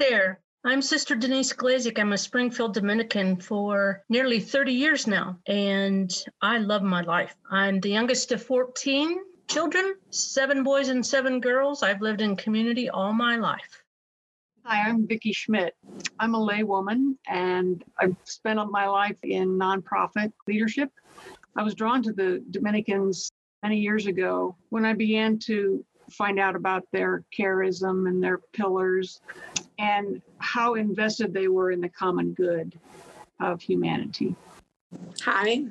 Hi there. I'm Sister Denise Glazik. I'm a Springfield Dominican for nearly 30 years now, and I love my life. I'm the youngest of 14 children, 7 boys and 7 girls. I've lived in community all my life. Hi, I'm Vicki Schmidt. I'm a lay woman, and I've spent my life in nonprofit leadership. I was drawn to the Dominicans many years ago when I began to find out about their charism and their pillars and how invested they were in the common good of humanity. Hi,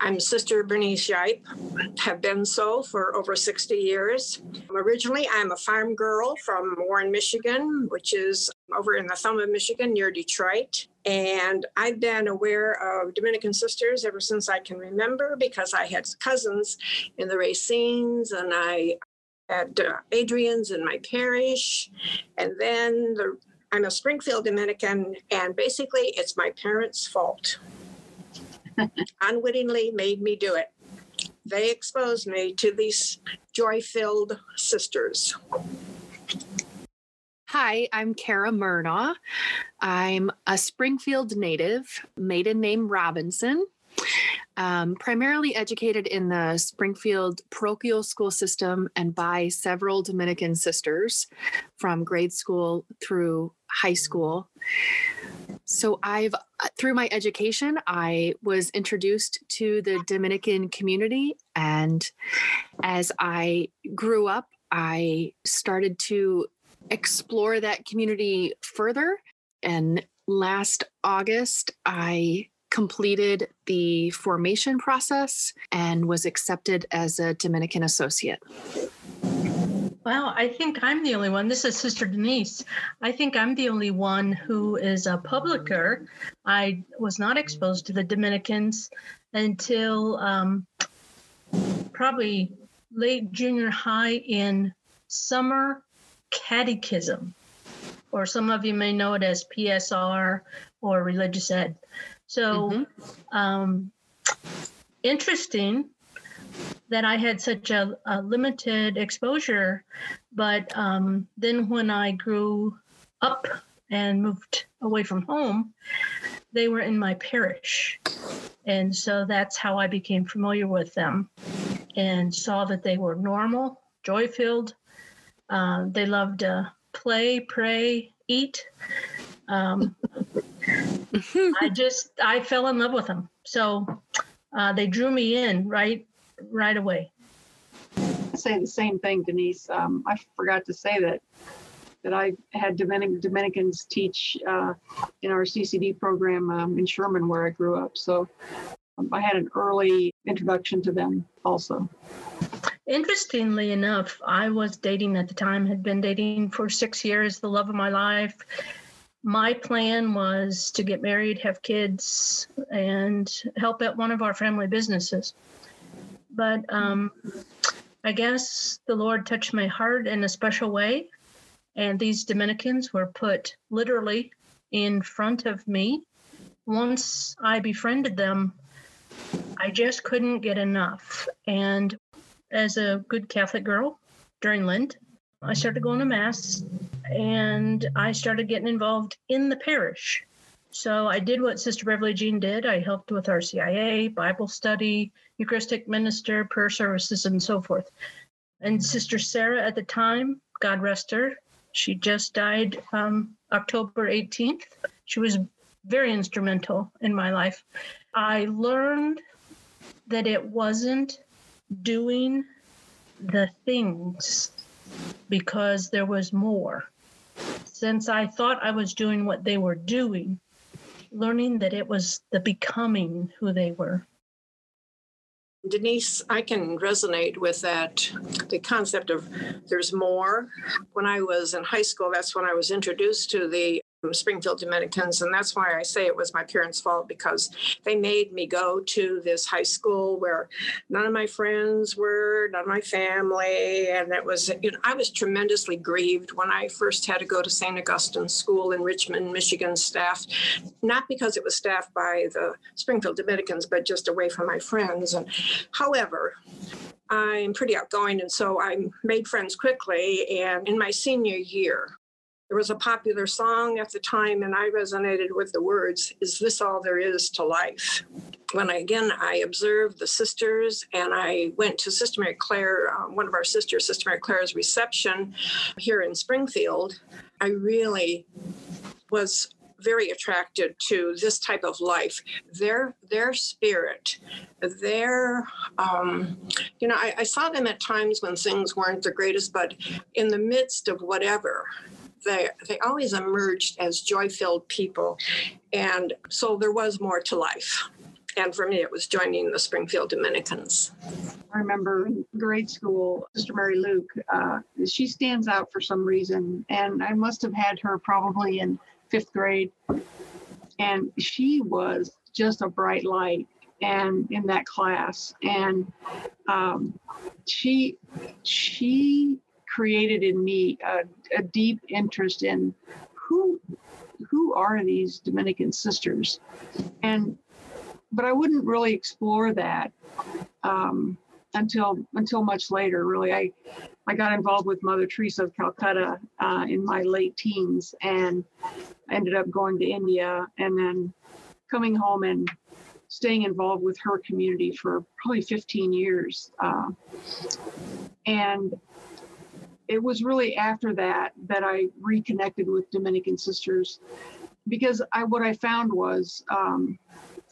I'm Sister Bernice Yeip, have been so for over 60 years. Originally, I'm a farm girl from Warren, Michigan, which is over in the thumb of Michigan near Detroit. And I've been aware of Dominican sisters ever since I can remember because I had cousins in the Racines and I had Adrian's in my parish. And then I'm a Springfield Dominican, and basically it's my parents' fault. Unwittingly made me do it. They exposed me to these joy-filled sisters. Hi, I'm Kara Myrna. I'm a Springfield native, maiden name Robinson. Primarily educated in the Springfield parochial school system and by several Dominican sisters from grade school through high school. So through my education, I was introduced to the Dominican community. And as I grew up, I started to explore that community further. And last August, I completed the formation process and was accepted as a Dominican associate. Well, I think I'm the only one. This is Sister Denise. I think I'm the only one who is a publicer. I was not exposed to the Dominicans until probably late junior high in summer catechism, or some of you may know it as PSR or religious ed. So interesting that I had such a limited exposure, but then when I grew up and moved away from home, they were in my parish. And so that's how I became familiar with them and saw that they were normal, joy-filled. They loved to play, pray, eat. I fell in love with them. So they drew me in right away. I say the same thing, Denise. I forgot to say that I had Dominicans teach in our CCD program in Sherman, where I grew up. So I had an early introduction to them also. Interestingly enough, I was dating at the time, had been dating for 6 years, the love of my life. My plan was to get married, have kids, and help at one of our family businesses. But I guess the Lord touched my heart in a special way. And these Dominicans were put literally in front of me. Once I befriended them, I just couldn't get enough. And as a good Catholic girl during Lent, I started going to Mass and I started getting involved in the parish. So I did what Sister Beverly Jean did. I helped with RCIA, Bible study, Eucharistic minister, prayer services, and so forth. And Sister Sarah at the time, God rest her, she just died October 18th. She was very instrumental in my life. I learned that it wasn't doing the things, because there was more. Since I thought I was doing what they were doing, learning that it was the becoming who they were. Denise, I can resonate with that, the concept of there's more. When I was in high school, that's when I was introduced to the Springfield Dominicans, and that's why I say it was my parents' fault, because they made me go to this high school where none of my friends were, none of my family, and it was, I was tremendously grieved when I first had to go to St. Augustine's School in Richmond, Michigan, staffed, not because it was staffed by the Springfield Dominicans, but just away from my friends. And however, I'm pretty outgoing, and so I made friends quickly, and in my senior year, There was a popular song at the time, and I resonated with the words, "Is this all there is to life?" When I observed the sisters, and I went to Sister Mary Claire, one of our sisters, Sister Mary Claire's reception here in Springfield, I really was very attracted to this type of life, their spirit, I saw them at times when things weren't the greatest, but in the midst of whatever, they always emerged as joy-filled people. And so there was more to life. And for me, it was joining the Springfield Dominicans. I remember in grade school, Sister Mary Luke, she stands out for some reason. And I must have had her probably in fifth grade. And she was just a bright light and in that class. And she created in me a deep interest in who are these Dominican sisters? But I wouldn't really explore that until much later, really. I got involved with Mother Teresa of Calcutta in my late teens and ended up going to India and then coming home and staying involved with her community for probably 15 years. And it was really after that I reconnected with Dominican sisters, because what I found was,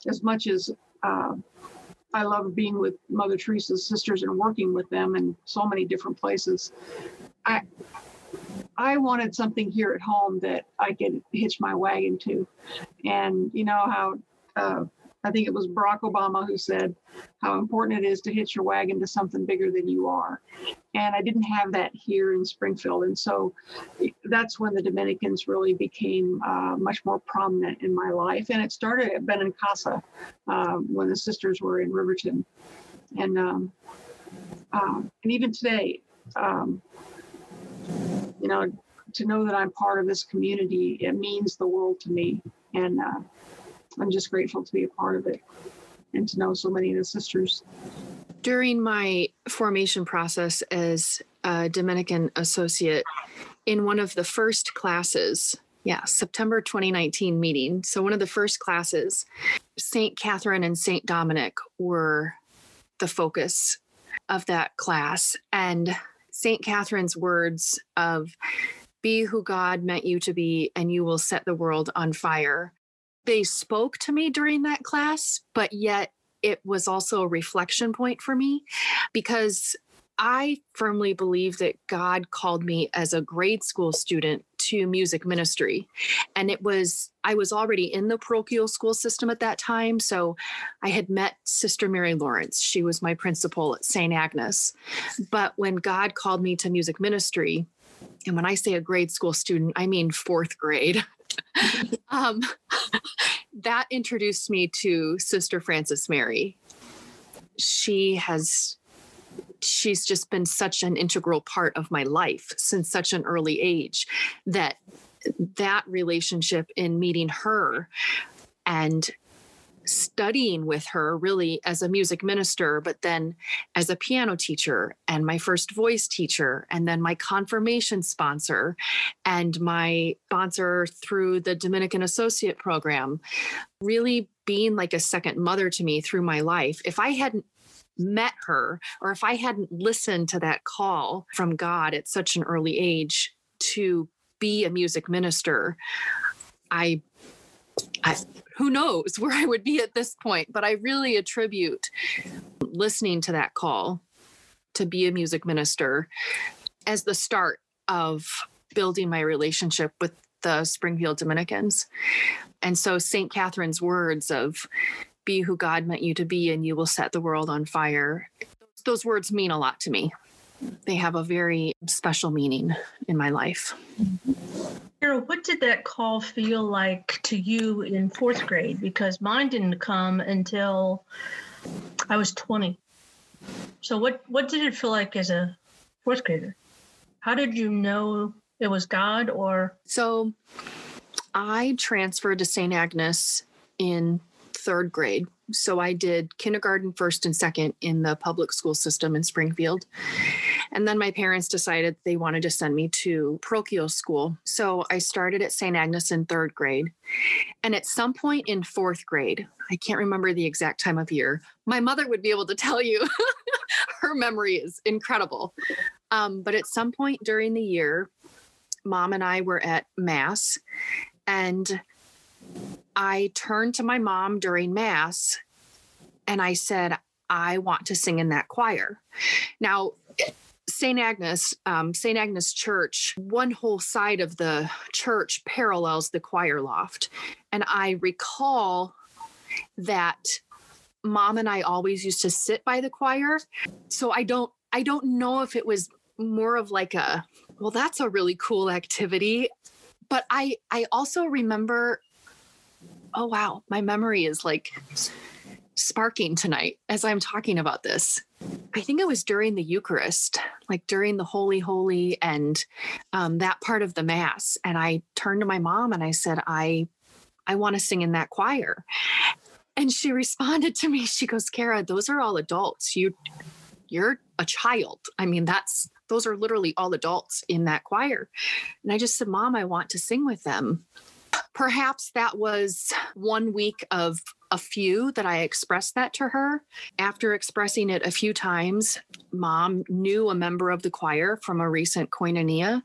as much as I love being with Mother Teresa's sisters and working with them in so many different places, I wanted something here at home that I could hitch my wagon to. And you know how, I think it was Barack Obama who said how important it is to hitch your wagon to something bigger than you are. And I didn't have that here in Springfield. And so that's when the Dominicans really became much more prominent in my life. And it started at Benincasa when the sisters were in Riverton. And even today, to know that I'm part of this community, it means the world to me. And I'm just grateful to be a part of it and to know so many of the sisters. During my formation process as a Dominican associate, in one of the first classes, September 2019 meeting, so one of the first classes, St. Catherine and St. Dominic were the focus of that class. And St. Catherine's words of, "Be who God meant you to be, and you will set the world on fire." They spoke to me during that class, but yet it was also a reflection point for me, because I firmly believe that God called me as a grade school student to music ministry. And I was already in the parochial school system at that time. So I had met Sister Mary Lawrence. She was my principal at St. Agnes. But when God called me to music ministry, and when I say a grade school student, I mean fourth grade. That introduced me to Sister Frances Mary. She's just been such an integral part of my life since such an early age that relationship in meeting her and studying with her really as a music minister, but then as a piano teacher and my first voice teacher, and then my confirmation sponsor and my sponsor through the Dominican Associate Program, really being like a second mother to me through my life. If I hadn't met her, or if I hadn't listened to that call from God at such an early age to be a music minister, who knows where I would be at this point, but I really attribute listening to that call to be a music minister as the start of building my relationship with the Springfield Dominicans. And so St. Catherine's words of, "Be who God meant you to be, and you will set the world on fire," those words mean a lot to me. They have a very special meaning in my life. Kara, what did that call feel like to you in fourth grade? Because mine didn't come until I was 20. So what did it feel like as a fourth grader? How did you know it was God? Or so I transferred to St. Agnes in third grade. So I did kindergarten, first and second in the public school system in Springfield. And then my parents decided they wanted to send me to parochial school. So I started at St. Agnes in third grade. And at some point in fourth grade, I can't remember the exact time of year, my mother would be able to tell you. Her memory is incredible. But at some point during the year, Mom and I were at Mass, and I turned to my mom during Mass and I said, I want to sing in that choir. Now, St. Agnes Church, one whole side of the church parallels the choir loft. And I recall that Mom and I always used to sit by the choir. So I don't know if it was more of like a, well, that's a really cool activity. But I also remember, oh, wow, my memory is like sparking tonight as I'm talking about this. I think it was during the Eucharist, like during the Holy Holy and that part of the Mass. And I turned to my mom and I said, I want to sing in that choir. And she responded to me. She goes, Kara, those are all adults. You're a child. I mean, those are literally all adults in that choir. And I just said, Mom, I want to sing with them. Perhaps that was one week of a few that I expressed that to her. After expressing it a few times, Mom knew a member of the choir from a recent koinonia.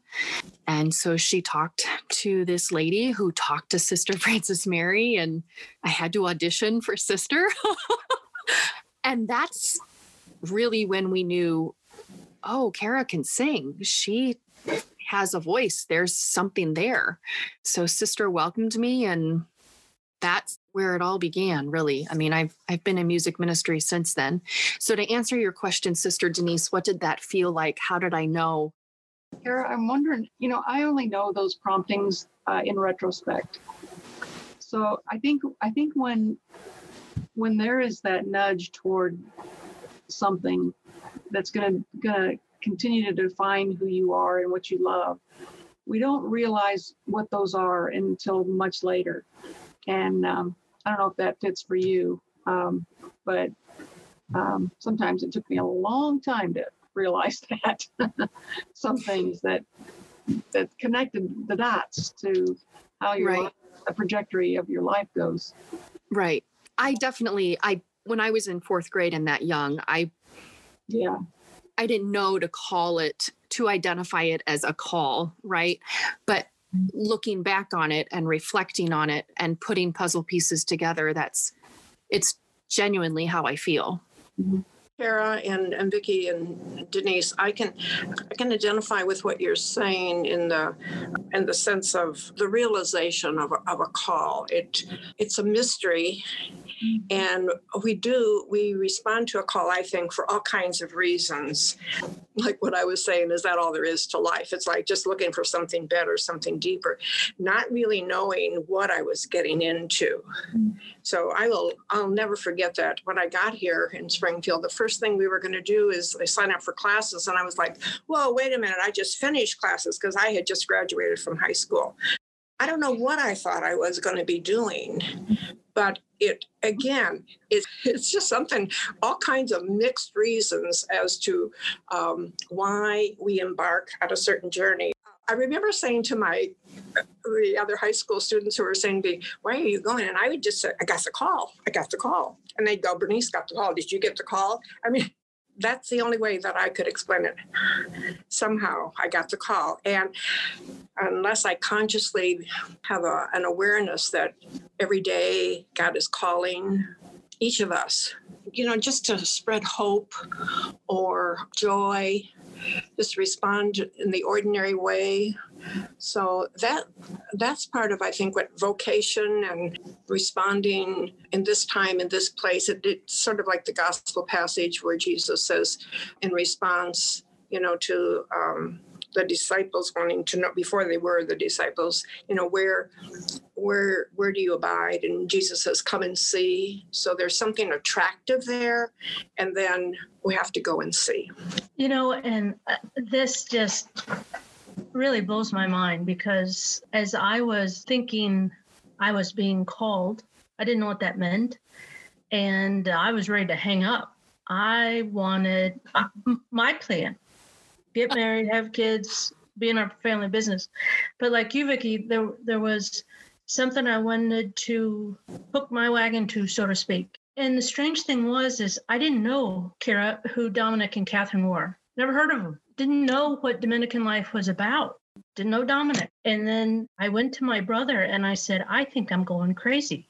And so she talked to this lady who talked to Sister Frances Mary, and I had to audition for Sister. And that's really when we knew, oh, Kara can sing. She has a voice. There's something there. So Sister welcomed me, and that's where it all began, really. I mean, I've been in music ministry since then. So to answer your question, Sister Denise, what did that feel like? How did I know? Kara, I'm wondering, I only know those promptings in retrospect. So I think when there is that nudge toward something that's gonna continue to define who you are and what you love, we don't realize what those are until much later. And I don't know if that fits for you, but sometimes it took me a long time to realize that. Some things that connected the dots to how your life, the trajectory of your life goes. Right. I when I was in fourth grade and that young, I didn't know to call it, to identify it as a call, right? But looking back on it and reflecting on it and putting puzzle pieces together, it's genuinely how I feel. Mm-hmm. Kara and Vicki and Denise, I can identify with what you're saying in the sense of the realization of a call. It's a mystery, and we respond to a call, I think, for all kinds of reasons. Like what I was saying, is that all there is to life? It's like just looking for something better, something deeper, not really knowing what I was getting into. So I'll never forget that when I got here in Springfield, the first thing we were going to do is sign up for classes. And I was like, whoa, wait a minute. I just finished classes because I had just graduated from high school. I don't know what I thought I was going to be doing, but it's just something, all kinds of mixed reasons as to why we embark on a certain journey. I remember saying to the other high school students who were saying to me, why are you going? And I would just say, I got the call. And they'd go, Bernice got the call. Did you get the call? I mean, that's the only way that I could explain it. Somehow I got the call. And unless I consciously have an awareness that every day God is calling each of us, just to spread hope or joy, just respond in the ordinary way. So that's part of, I think, what vocation and responding in this time, in this place, it's sort of like the gospel passage where Jesus says in response, to the disciples wanting to know, before they were the disciples, where do you abide? And Jesus says, come and see. So there's something attractive there. And then we have to go and see. And this just really blows my mind, because as I was thinking I was being called, I didn't know what that meant. And I was ready to hang up. I wanted my plan. get married, have kids, be in our family business. But like you, Vicki, there was something I wanted to hook my wagon to, so to speak. And the strange thing was, is I didn't know, Kara, who Dominic and Catherine were. Never heard of them. Didn't know what Dominican life was about. Didn't know Dominic. And then I went to my brother and I said, I think I'm going crazy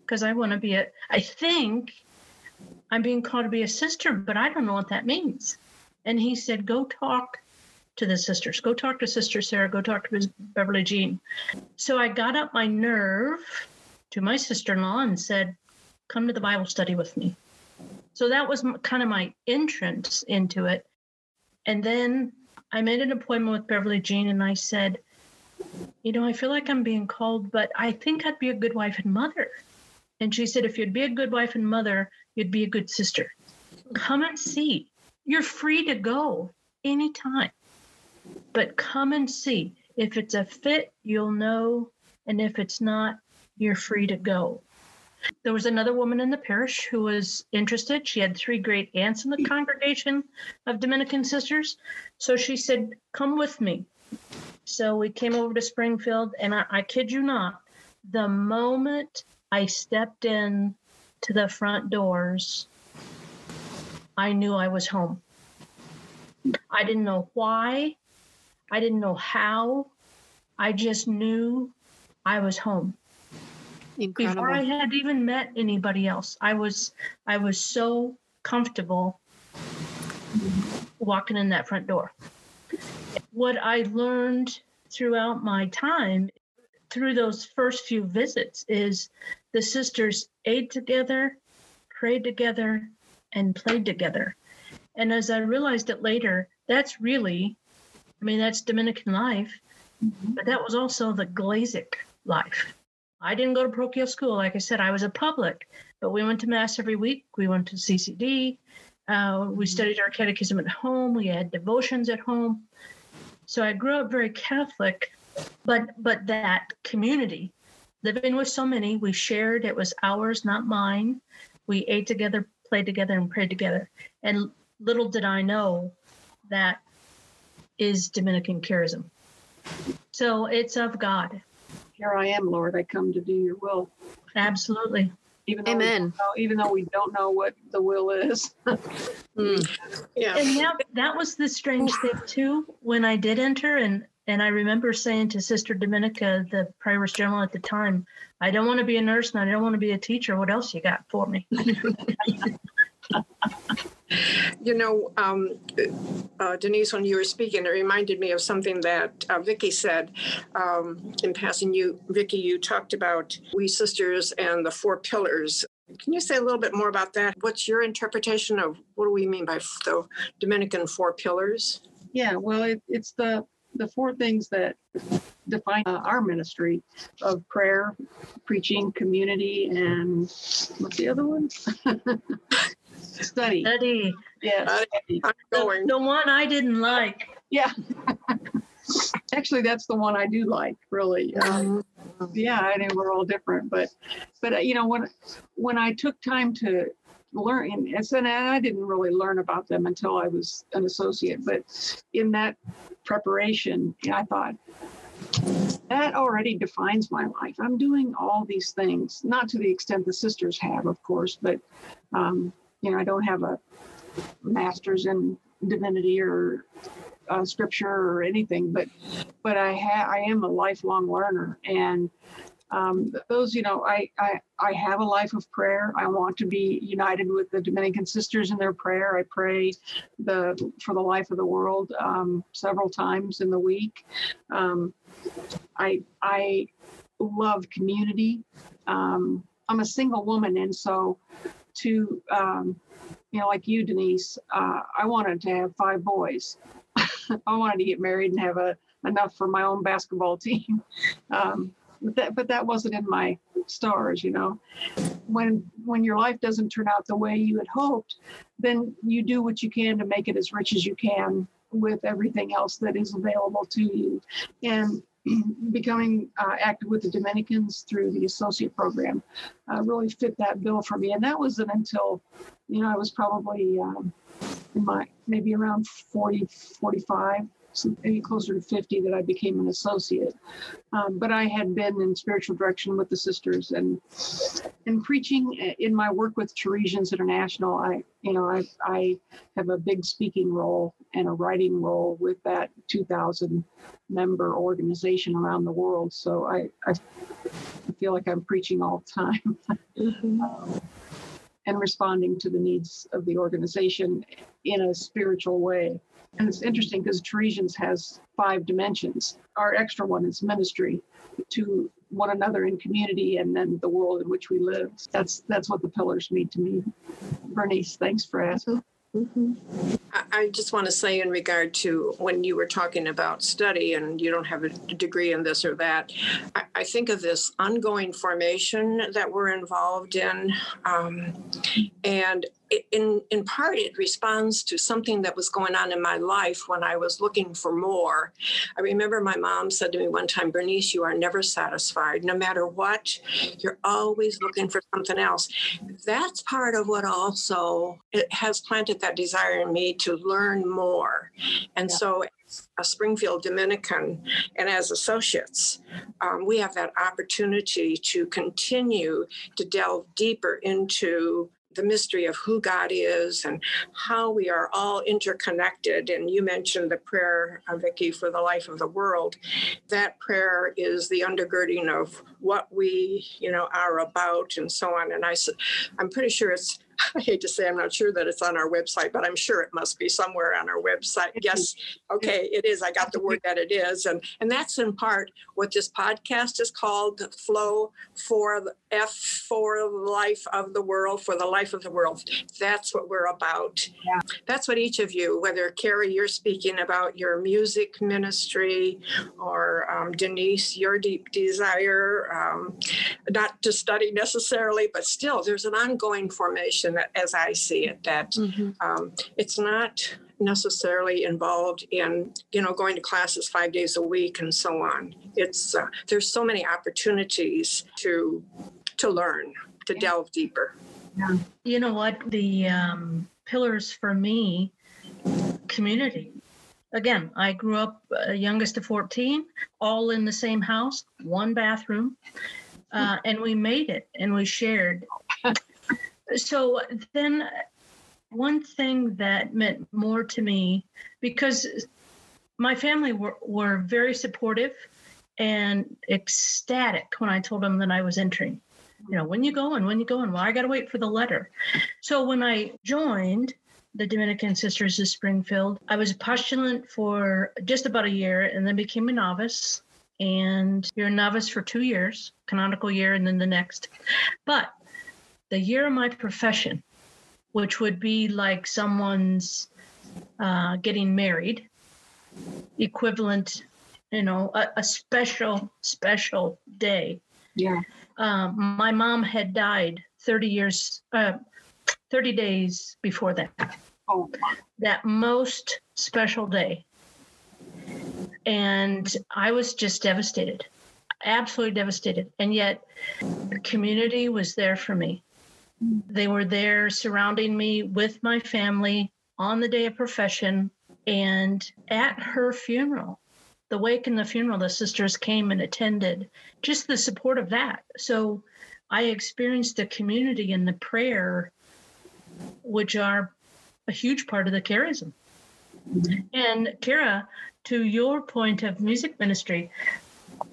because I want to be I think I'm being called to be a sister, but I don't know what that means. And he said, go talk to the sisters. Go talk to Sister Sarah. Go talk to Ms. Beverly Jean. So I got up my nerve to my sister-in-law and said, come to the Bible study with me. So that was kind of my entrance into it. And then I made an appointment with Beverly Jean and I said, you know, I feel like I'm being called, but I think I'd be a good wife and mother. And she said, if you'd be a good wife and mother, you'd be a good sister. Come and see. You're free to go anytime, but come and see. If it's a fit, you'll know. And if it's not, you're free to go. There was another woman in the parish who was interested. She had three great aunts in the congregation of Dominican sisters. So she said, come with me. So we came over to Springfield, and I kid you not, the moment I stepped in to the front doors, I knew I was home. I didn't know why. I didn't know how. I just knew I was home. Incredible. Before I had even met anybody else, I was so comfortable walking in that front door. What I learned throughout my time through those first few visits is the sisters ate together, prayed together, and played together. And as I realized it later, that's really, I mean, that's Dominican life, but that was also the Glazik life. I didn't go to parochial school. Like I said, I was a public, but we went to mass every week. We went to CCD. We studied our catechism at home. We had devotions at home. So I grew up very Catholic, but that community, living with so many, we shared. It was ours, not mine. We ate together, played together, and prayed together. And little did I know that is Dominican charism. So it's of God. Here I am, Lord, I come to do your will. Absolutely. Even though we don't know what the will is. Yeah. And that was the strange thing, too, when I did enter. And I remember saying to Sister Dominica, the Prioress General at the time, I don't want to be a nurse and I don't want to be a teacher. What else you got for me? You know, Denise, when you were speaking, it reminded me of something that Vicki said in passing. Vicki, you talked about we sisters and the four pillars. Can you say a little bit more about that? What's your interpretation of what do we mean by the Dominican four pillars? Yeah, well, it's the four things that define our ministry of prayer, preaching, community, and what's the other one? Study. Yeah. The one I didn't like. Yeah. Actually, that's the one I do like, really. Yeah, I mean, we're all different, but you know, when I took time to learn, and I didn't really learn about them until I was an associate, but in that preparation, I thought, that already defines my life. I'm doing all these things, not to the extent the sisters have, of course, but you know, I don't have a master's in divinity or scripture or anything, but I am a lifelong learner. And those, you know, I have a life of prayer. I want to be united with the Dominican sisters in their prayer. I pray for the life of the world several times in the week. I love community. I'm a single woman, and so to, you know, like you, Denise, I wanted to have 5 boys. I wanted to get married and have enough for my own basketball team. But that wasn't in my stars, you know. When your life doesn't turn out the way you had hoped, then you do what you can to make it as rich as you can with everything else that is available to you. And becoming active with the Dominicans through the associate program really fit that bill for me. And that wasn't until, you know, I was probably in my maybe around 40, 45, maybe closer to 50 that I became an associate. But I had been in spiritual direction with the sisters and preaching in my work with Teresians International. I have a big speaking role and a writing role with that 2,000 member organization around the world. So I feel like I'm preaching all the time. And responding to the needs of the organization in a spiritual way. And it's interesting because Teresians has 5 dimensions. Our extra one is ministry to one another in community and then the world in which we live. That's what the pillars mean to me. Bernice, thanks for asking. Mm-hmm. I just want to say in regard to when you were talking about study and you don't have a degree in this or that, I think of this ongoing formation that we're involved in. And in part, it responds to something that was going on in my life when I was looking for more. I remember my mom said to me one time, Bernice, you are never satisfied. No matter what, you're always looking for something else. That's part of what also it has planted that desire in me to learn more. And so as a Springfield Dominican and as associates, we have that opportunity to continue to delve deeper into the mystery of who God is and how we are all interconnected. And you mentioned the prayer, Vicki, for the life of the world. That prayer is the undergirding of what we, are about and so on. And I'm pretty sure I hate to say, I'm not sure that it's on our website, but I'm sure it must be somewhere on our website. Yes. Okay, it is. I got the word that it is. And that's in part what this podcast is called, Flow for the F for the life of the world, for the life of the world. That's what we're about. Yeah. That's what each of you, whether Carrie, you're speaking about your music ministry or Denise, your deep desire, not to study necessarily, but still there's an ongoing formation as I see it, that it's not necessarily involved in, going to classes 5 days a week and so on. It's there's so many opportunities to learn, to delve deeper. Yeah. You know what? The pillars for me, community. Again, I grew up youngest of 14, all in the same house, one bathroom, and we made it and we shared. So then one thing that meant more to me, because my family were very supportive and ecstatic when I told them that I was entering, when you go and well, I got to wait for the letter. So when I joined the Dominican Sisters of Springfield, I was a postulant for just about a year and then became a novice, and you're a novice for 2 years, canonical year, and then the next. But the year of my profession, which would be like someone's getting married, equivalent, a special day. Yeah. My mom had died 30 days before that. Oh. That most special day. And I was just devastated, absolutely devastated. And yet the community was there for me. They were there surrounding me with my family on the day of profession, and at her funeral, the wake and the funeral, the sisters came and attended, just the support of that. So I experienced the community and the prayer, which are a huge part of the charism. And Kara, to your point of music ministry,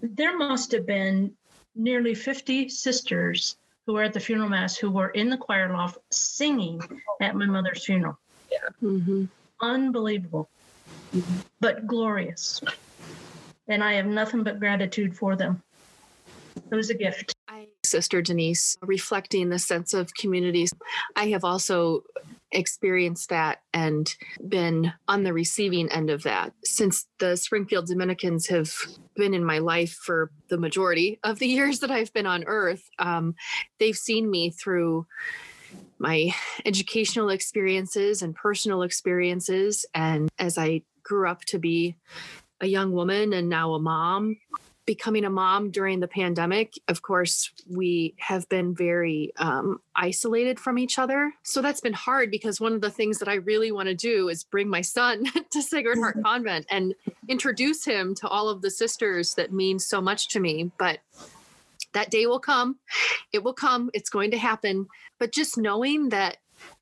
there must have been nearly 50 sisters who were at the funeral mass, who were in the choir loft singing at my mother's funeral. Yeah. Mm-hmm. Unbelievable, but glorious. And I have nothing but gratitude for them. It was a gift. Sister Denise, reflecting the sense of communities, I have also experienced that and been on the receiving end of that. Since the Springfield Dominicans have been in my life for the majority of the years that I've been on earth, they've seen me through my educational experiences and personal experiences. And as I grew up to be a young woman and now a mom, becoming a mom during the pandemic, of course, we have been very isolated from each other. So that's been hard because one of the things that I really want to do is bring my son to Sacred Heart Convent and introduce him to all of the sisters that mean so much to me. But that day will come. It will come. It's going to happen. But just knowing that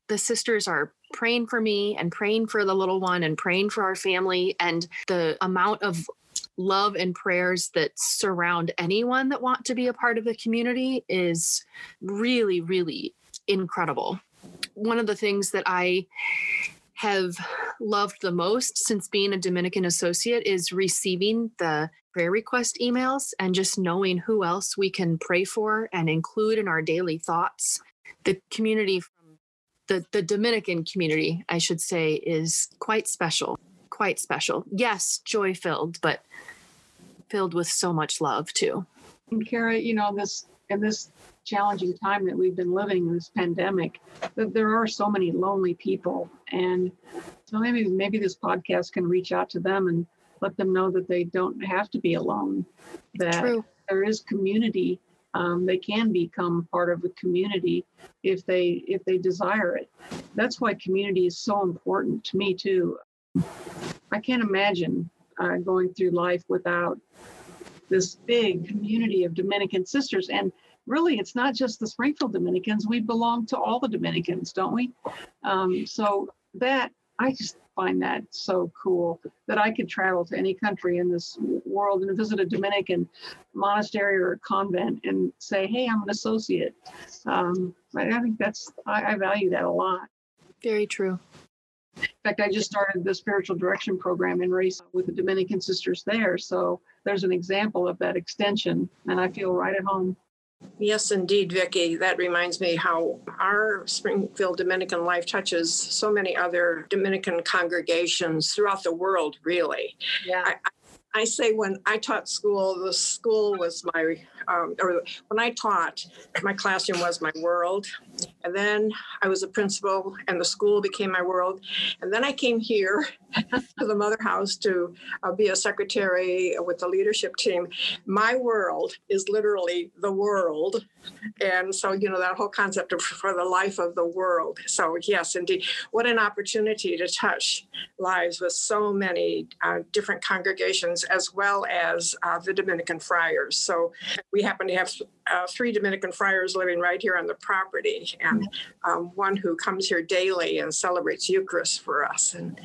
the sisters are praying for me and praying for the little one and praying for our family, and the amount of love and prayers that surround anyone that want to be a part of the community is really, really incredible. One of the things that I have loved the most since being a Dominican associate is receiving the prayer request emails and just knowing who else we can pray for and include in our daily thoughts. The community, the Dominican community, I should say, is quite special. Quite special. Yes, joy-filled, but filled with so much love too. And Kara, you know, in this challenging time that we've been living in this pandemic, that there are so many lonely people, and so maybe this podcast can reach out to them and let them know that they don't have to be alone. That True. There is community. They can become part of a community if they desire it. That's why community is so important to me too. I can't imagine going through life without this big community of Dominican sisters. And really, it's not just the Springfield Dominicans. We belong to all the Dominicans, don't we? So that, I just find that so cool that I could travel to any country in this world and visit a Dominican monastery or a convent and say, hey, I'm an associate. I think I value that a lot. Very true. In fact, I just started the spiritual direction program in Raisa with the Dominican sisters there. So there's an example of that extension, and I feel right at home. Yes, indeed, Vicki. That reminds me how our Springfield Dominican life touches so many other Dominican congregations throughout the world, really. Yeah. I say when I taught school, the school was my, or when I taught, my classroom was my world. And then I was a principal and the school became my world. And then I came here to the mother house to be a secretary with the leadership team. My world is literally the world. And so, you know, that whole concept of for the life of the world. So yes, indeed, what an opportunity to touch lives with so many different congregations, as well as the Dominican friars. So we happen to have three Dominican friars living right here on the property, and one who comes here daily and celebrates Eucharist for us. And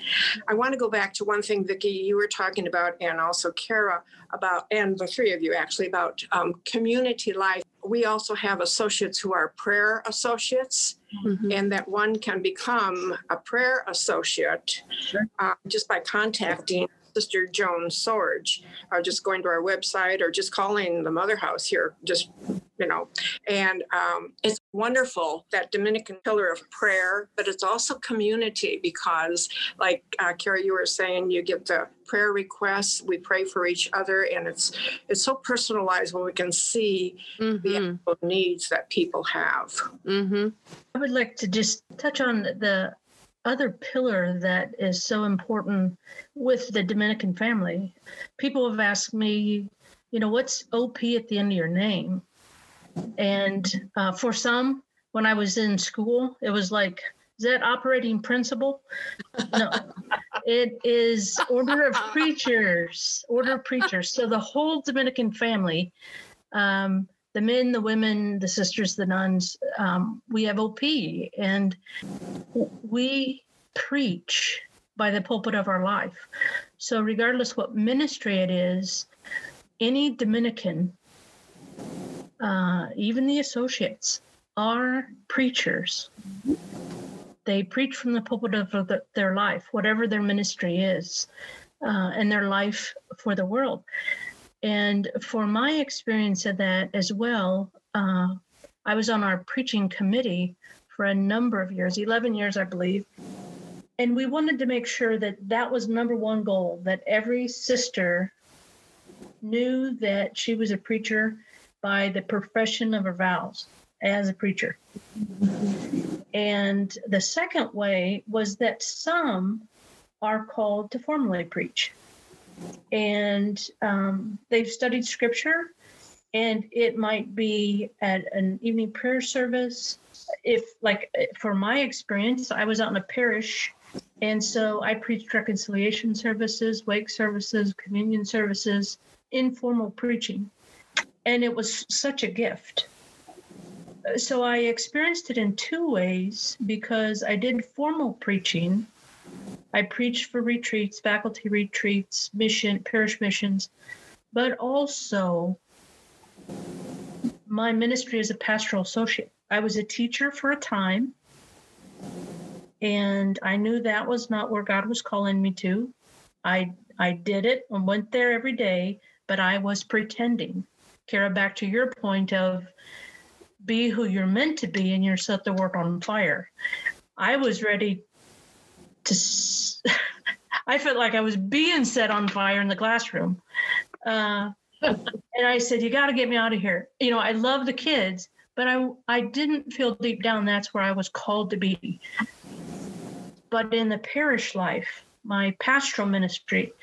I want to go back to one thing, Vicki, you were talking about, and also Kara, about, and the three of you actually, about community life. We also have associates who are prayer associates, mm-hmm. and that one can become a prayer associate sure. Just by contacting Sister Joan Sorge, or just going to our website, or just calling the Mother House here, just, you know. And it's wonderful, that Dominican pillar of prayer, but it's also community, because like Kara, you were saying, you get the prayer requests, we pray for each other, and it's so personalized when we can see mm-hmm. the actual needs that people have. Mm-hmm. I would like to just touch on the other pillar that is so important with the Dominican family. People have asked me, you know, what's OP at the end of your name? And for some, when I was in school, it was like, is that operating principle? No, it is order of preachers, order of preachers. So the whole Dominican family, the men, the women, the sisters, the nuns, we have OP, and we preach by the pulpit of our life. So regardless what ministry it is, any Dominican, even the associates, are preachers. They preach from the pulpit of their life, whatever their ministry is, and their life for the world. And for my experience of that as well, I was on our preaching committee for a number of years, 11 years, I believe. And we wanted to make sure that that was number one goal, that every sister knew that she was a preacher by the profession of her vows as a preacher. And the second way was that some are called to formally preach. and they've studied scripture, and it might be at an evening prayer service. If, like, for my experience, I was out in a parish, and so I preached reconciliation services, wake services, communion services, informal preaching, and it was such a gift. So I experienced it in two ways, because I did formal preaching. I preached for retreats, faculty retreats, mission, parish missions, but also my ministry as a pastoral associate. I was a teacher for a time, and I knew that was not where God was calling me to. I did it and went there every day, but I was pretending. Kara, back to your point of be who you're meant to be and you set the world on fire. I was ready to, I felt like I was being set on fire in the classroom. And I said, you got to get me out of here. You know, I love the kids, but I didn't feel deep down that's where I was called to be. But in the parish life, my pastoral ministry,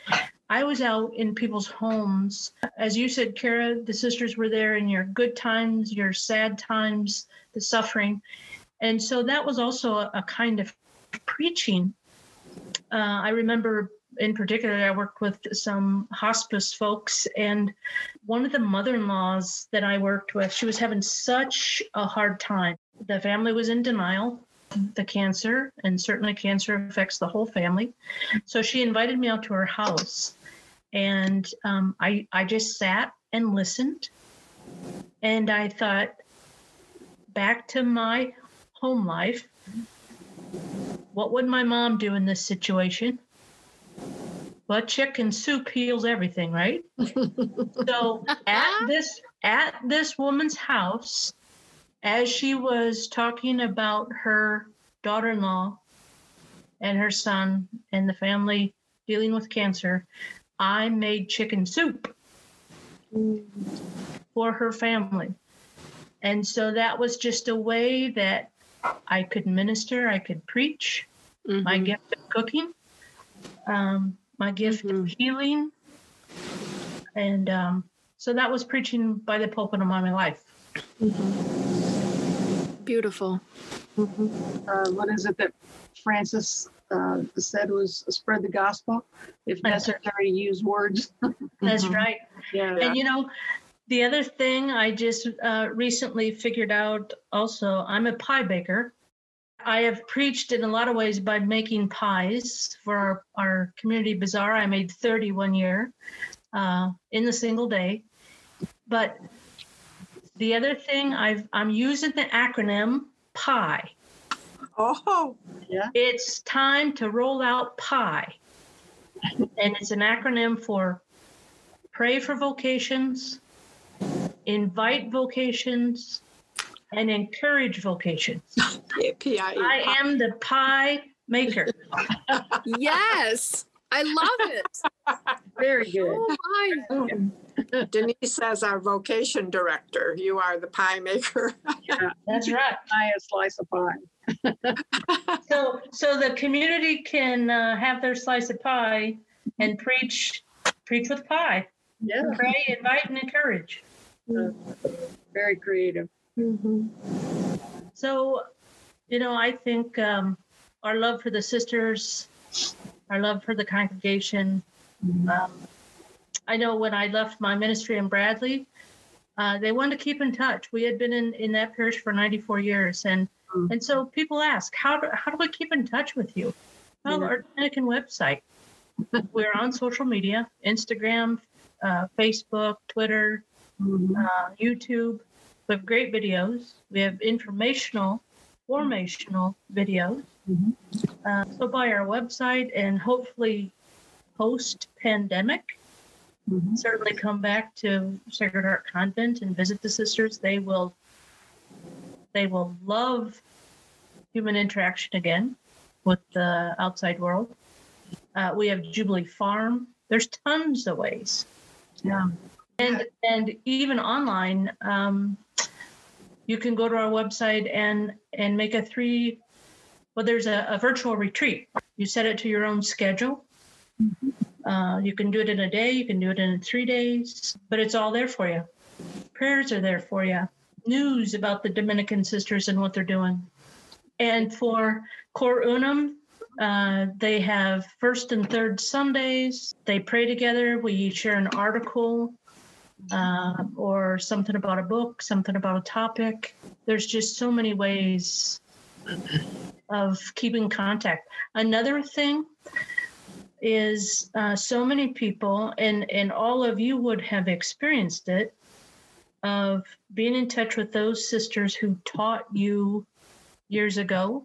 I was out in people's homes. As you said, Kara, the sisters were there in your good times, your sad times, the suffering. And so that was also a kind of preaching. I remember in particular, I worked with some hospice folks, and one of the mother-in-laws that I worked with, she was having such a hard time. The family was in denial. The cancer, and certainly cancer affects the whole family. So she invited me out to her house, and I just sat and listened. And I thought, back to my home life, what would my mom do in this situation? Well, chicken soup heals everything, right? So at this woman's house, as she was talking about her daughter-in-law and her son and the family dealing with cancer, I made chicken soup for her family. And so that was just a way that I could minister, I could preach, my gift of cooking, my gift of healing. And so that was preaching by the pulpit of my life. Beautiful. What is it that Frances said was spread the gospel? If necessary, use words. That's right. Yeah. And you know, the other thing I just recently figured out also, I'm a pie baker. I have preached in a lot of ways by making pies for our community bazaar. I made 30 one year in a single day. But the other thing, I'm using the acronym PIE. Oh, yeah. It's time to roll out PIE. And it's an acronym for pray for vocations, invite vocations, and encourage vocations. Yeah, I am the PIE maker. Yes. I love it. Very good. Oh, my. Denise says our vocation director, you are the pie maker. Yeah, that's right. I a slice of pie. So the community can have their slice of pie and preach with pie. Yeah. Pray, invite, and encourage. Very creative. Mm-hmm. So, you know, I think our love for the sisters, our love for the congregation. I know when I left my ministry in Bradley, they wanted to keep in touch. We had been in that parish for 94 years. And so people ask, how do we keep in touch with you? Well, our Dominican website. We're on social media, Instagram, Facebook, Twitter, YouTube. We have great videos. We have informational, formational videos. So by our website, and hopefully post-pandemic, certainly come back to Sacred Heart Convent and visit the sisters. They will love human interaction again with the outside world. We have Jubilee Farm. There's tons of ways. And even online, you can go to our website and make a three... Well, there's a virtual retreat. You set it to your own schedule. You can do it in a day, you can do it in 3 days, but it's all there for you. Prayers are there for you. News about the Dominican sisters and what they're doing. And for Cor Unum, they have first and third Sundays. They pray together. We share an article or something about a book, something about a topic. There's just so many ways of keeping contact. Another thing is so many people, and all of you would have experienced it, of being in touch with those sisters who taught you years ago,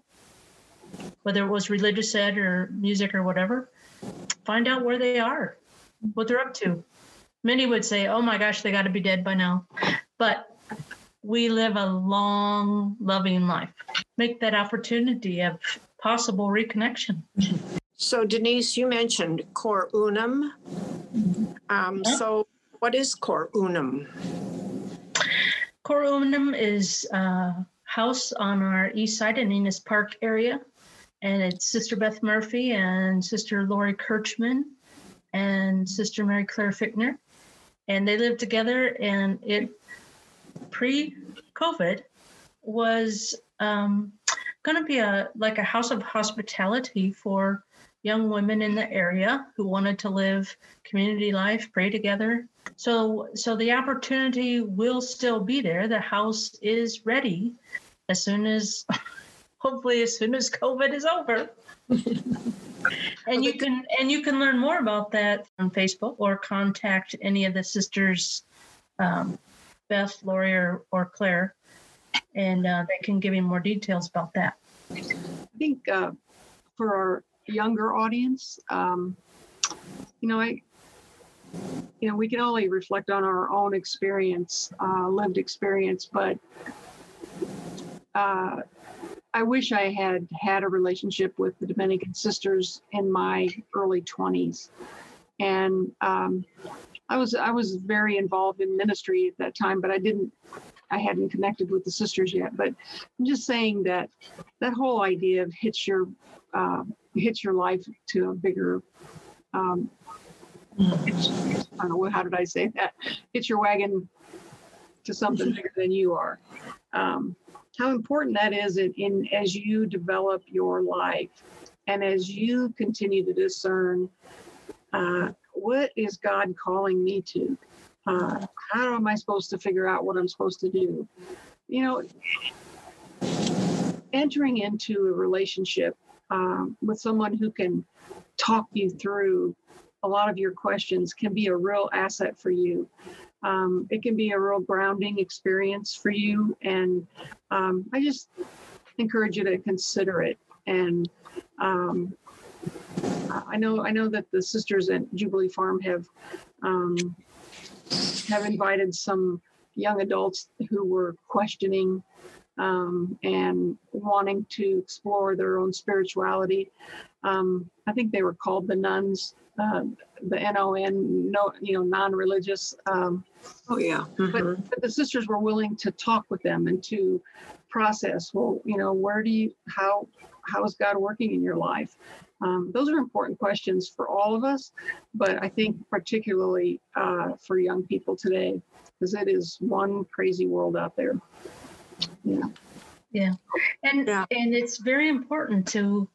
whether it was religious ed or music or whatever. Find out where they are, what they're up to. Many would say, oh my gosh, they got to be dead by now. But we live a long, loving life. Make that opportunity of possible reconnection. So Denise, you mentioned Cor Unum. So what is Cor Unum? Cor Unum is a house on our east side in Enos Park area. And it's Sister Beth Murphy and Sister Lori Kirchman and Sister Mary Claire Fickner. And they live together, and it pre-COVID was going to be a house of hospitality for young women in the area who wanted to live community life, pray together. So the opportunity will still be there. The house is ready hopefully as soon as COVID is over. And you can learn more about that on Facebook or contact any of the sisters, Beth, Lori, or Claire, and they can give you more details about that. I think for our younger audience, we can only reflect on our own experience, lived experience, but I wish I had a relationship with the Dominican sisters in my early 20s. And I was very involved in ministry at that time, but I hadn't connected with the sisters yet. But I'm just saying that whole idea of hits your life to a bigger, I don't know, how did I say that? Hits your wagon to something bigger than you are. How important that is in as you develop your life and as you continue to discern what is God calling me to? How am I supposed to figure out what I'm supposed to do? Entering into a relationship with someone who can talk you through a lot of your questions can be a real asset for you. It can be a real grounding experience for you. And I just encourage you to consider it. And I know that the sisters at Jubilee Farm have invited some young adults who were questioning and wanting to explore their own spirituality. I think they were called the nuns, the N-O-N, non-religious. Mm-hmm. But the sisters were willing to talk with them and to process, how is God working in your life? Those are important questions for all of us, but I think particularly for young people today, because it is one crazy world out there. And it's very important to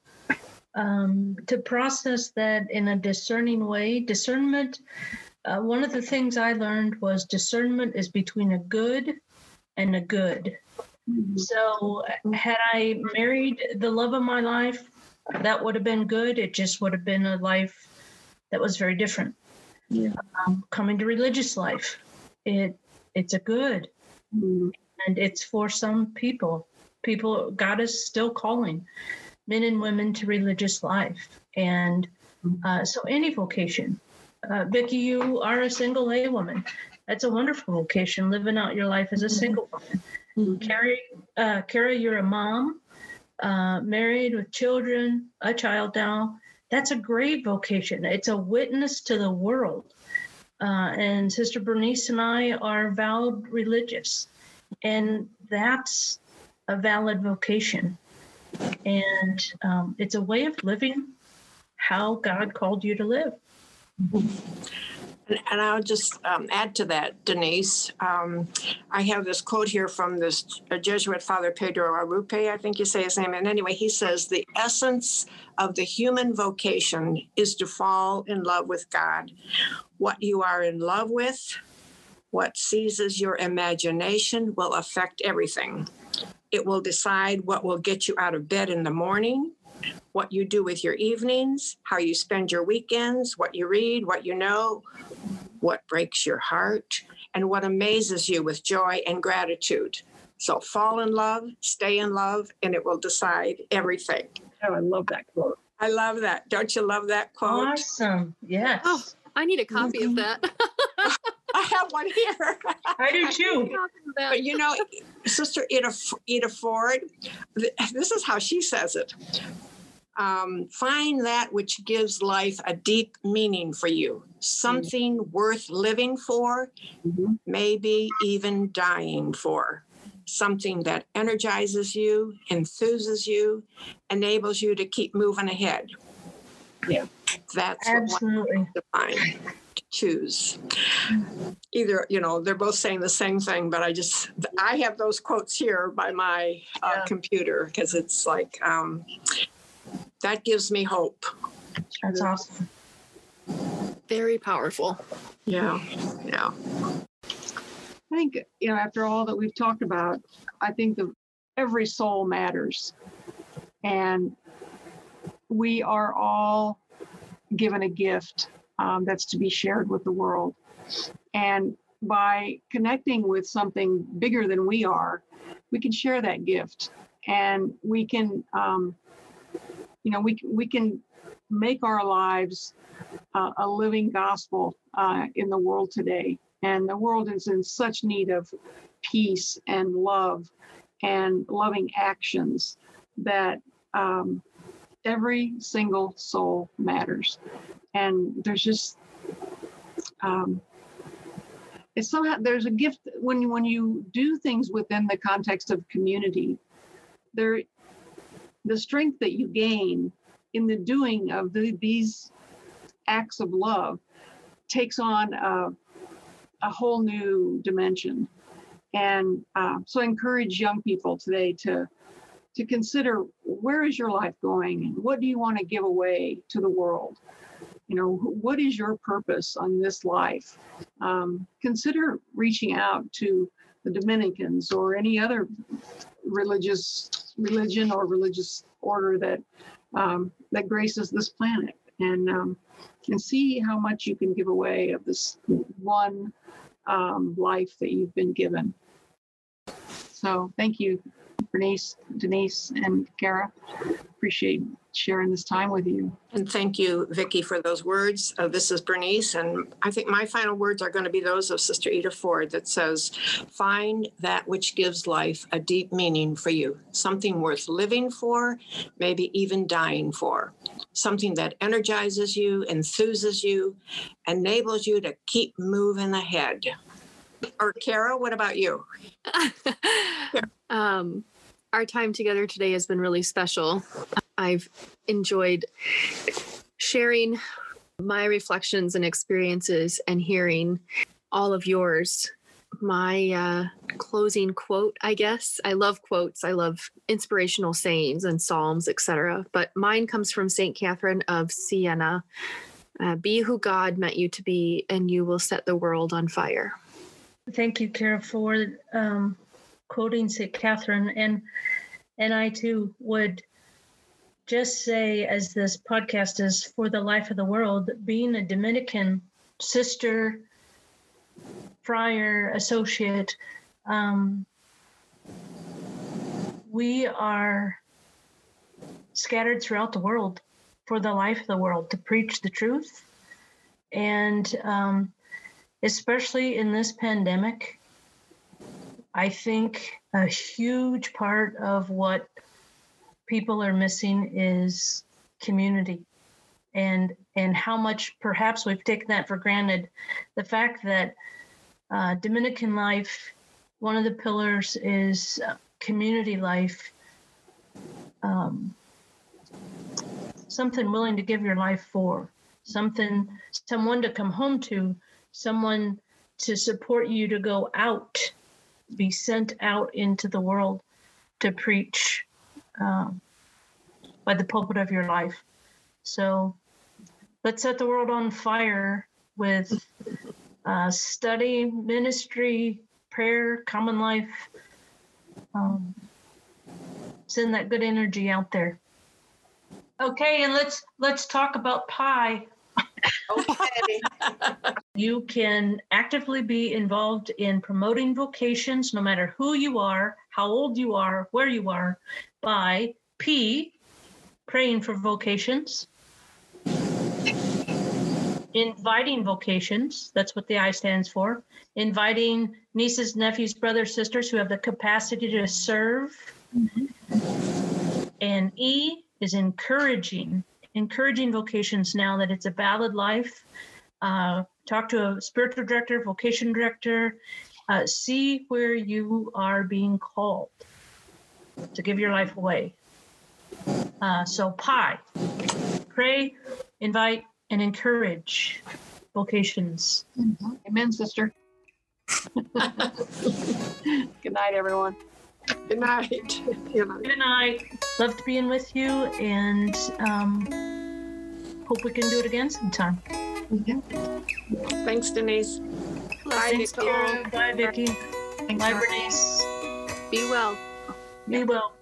process that in a discerning way. Discernment. One of the things I learned was discernment is between a good and a good. Mm-hmm. So had I married the love of my life, that would have been good. It just would have been a life that was very different. Yeah. Coming to religious life, it's a good. Mm-hmm. And it's for some people, God is still calling men and women to religious life. And so any vocation, Vicki, you are a single A woman. That's a wonderful vocation, living out your life as a single woman. Mm-hmm. Kara, you're a mom, married with children, a child now. That's a great vocation. It's a witness to the world. And Sister Bernice and I are vowed religious. And that's a valid vocation. And it's a way of living how God called you to live. And I'll just add to that, Denise. I have this quote here from this Jesuit Father Pedro Arrupe, I think you say his name. And anyway, he says, the essence of the human vocation is to fall in love with God. What you are in love with, what seizes your imagination will affect everything. It will decide what will get you out of bed in the morning, what you do with your evenings, how you spend your weekends, what you read, what you know, what breaks your heart, and what amazes you with joy and gratitude. So fall in love, stay in love, and it will decide everything. Oh, I love that quote. I love that. Don't you love that quote? Awesome. Yes. Oh, I need a copy of that. I have one here. I do too. But you know, Sister Ida Ford, this is how she says it. Find that which gives life a deep meaning for you, something worth living for, maybe even dying for, something that energizes you, enthuses you, enables you to keep moving ahead. Yeah. That's absolutely what one has to find. Choose. Either, you know, they're both saying the same thing, but I have those quotes here by my computer because it's like, that gives me hope. That's awesome. Very powerful. Yeah. Yeah. I think, you know, after all that we've talked about, I think that every soul matters. And we are all given a gift that's to be shared with the world. And by connecting with something bigger than we are, we can share that gift. And we can, you know, we can make our lives a living gospel in the world today. And the world is in such need of peace and love and loving actions that every single soul matters. And there's just, it's somehow, there's a gift when you do things within the context of community, the strength that you gain in the doing of these acts of love takes on a whole new dimension. And so I encourage young people today to consider, where is your life going? And what do you want to give away to the world? You know, what is your purpose on this life? Consider reaching out to the Dominicans or any other religion or religious order that graces this planet, and see how much you can give away of this one life that you've been given. So thank you, Bernice, Denise, and Kara. Appreciate sharing this time with you. And thank you, Vicki, for those words. This is Bernice, and I think my final words are going to be those of Sister Ida Ford that says, find that which gives life a deep meaning for you, something worth living for, maybe even dying for, something that energizes you, enthuses you, enables you to keep moving ahead. Or Kara, what about you? Our time together today has been really special. I've enjoyed sharing my reflections and experiences and hearing all of yours. My closing quote, I guess. I love quotes. I love inspirational sayings and psalms, etc. But mine comes from St. Catherine of Siena. Be who God meant you to be, and you will set the world on fire. Thank you, Kara, for quoting St. Catherine, and I too would just say, as this podcast is for the life of the world, being a Dominican sister, friar, associate, we are scattered throughout the world for the life of the world to preach the truth, and especially in this pandemic, I think a huge part of what people are missing is community, and how much perhaps we've taken that for granted. The fact that Dominican life, one of the pillars is community life, something willing to give your life for. someone to come home to, someone to support you to go out, be sent out into the world to preach by the pulpit of your life. So let's set the world on fire with study, ministry, prayer, common life. Send that good energy out there. Okay, and let's talk about pie. Okay. You can actively be involved in promoting vocations, no matter who you are, how old you are, where you are, by P, praying for vocations, inviting vocations, that's what the I stands for, inviting nieces, nephews, brothers, sisters who have the capacity to serve, and E is encouraging vocations now that it's a valid life. Talk to a spiritual director, vocation director, see where you are being called to give your life away. So PI, pray, invite, and encourage vocations. Amen, sister. Good night, everyone. Good night. Good night. Loved being with you, and hope we can do it again sometime. Yeah. Thanks, Denise. Bye, Vicki. Bye, Bernice. Be well. Be well.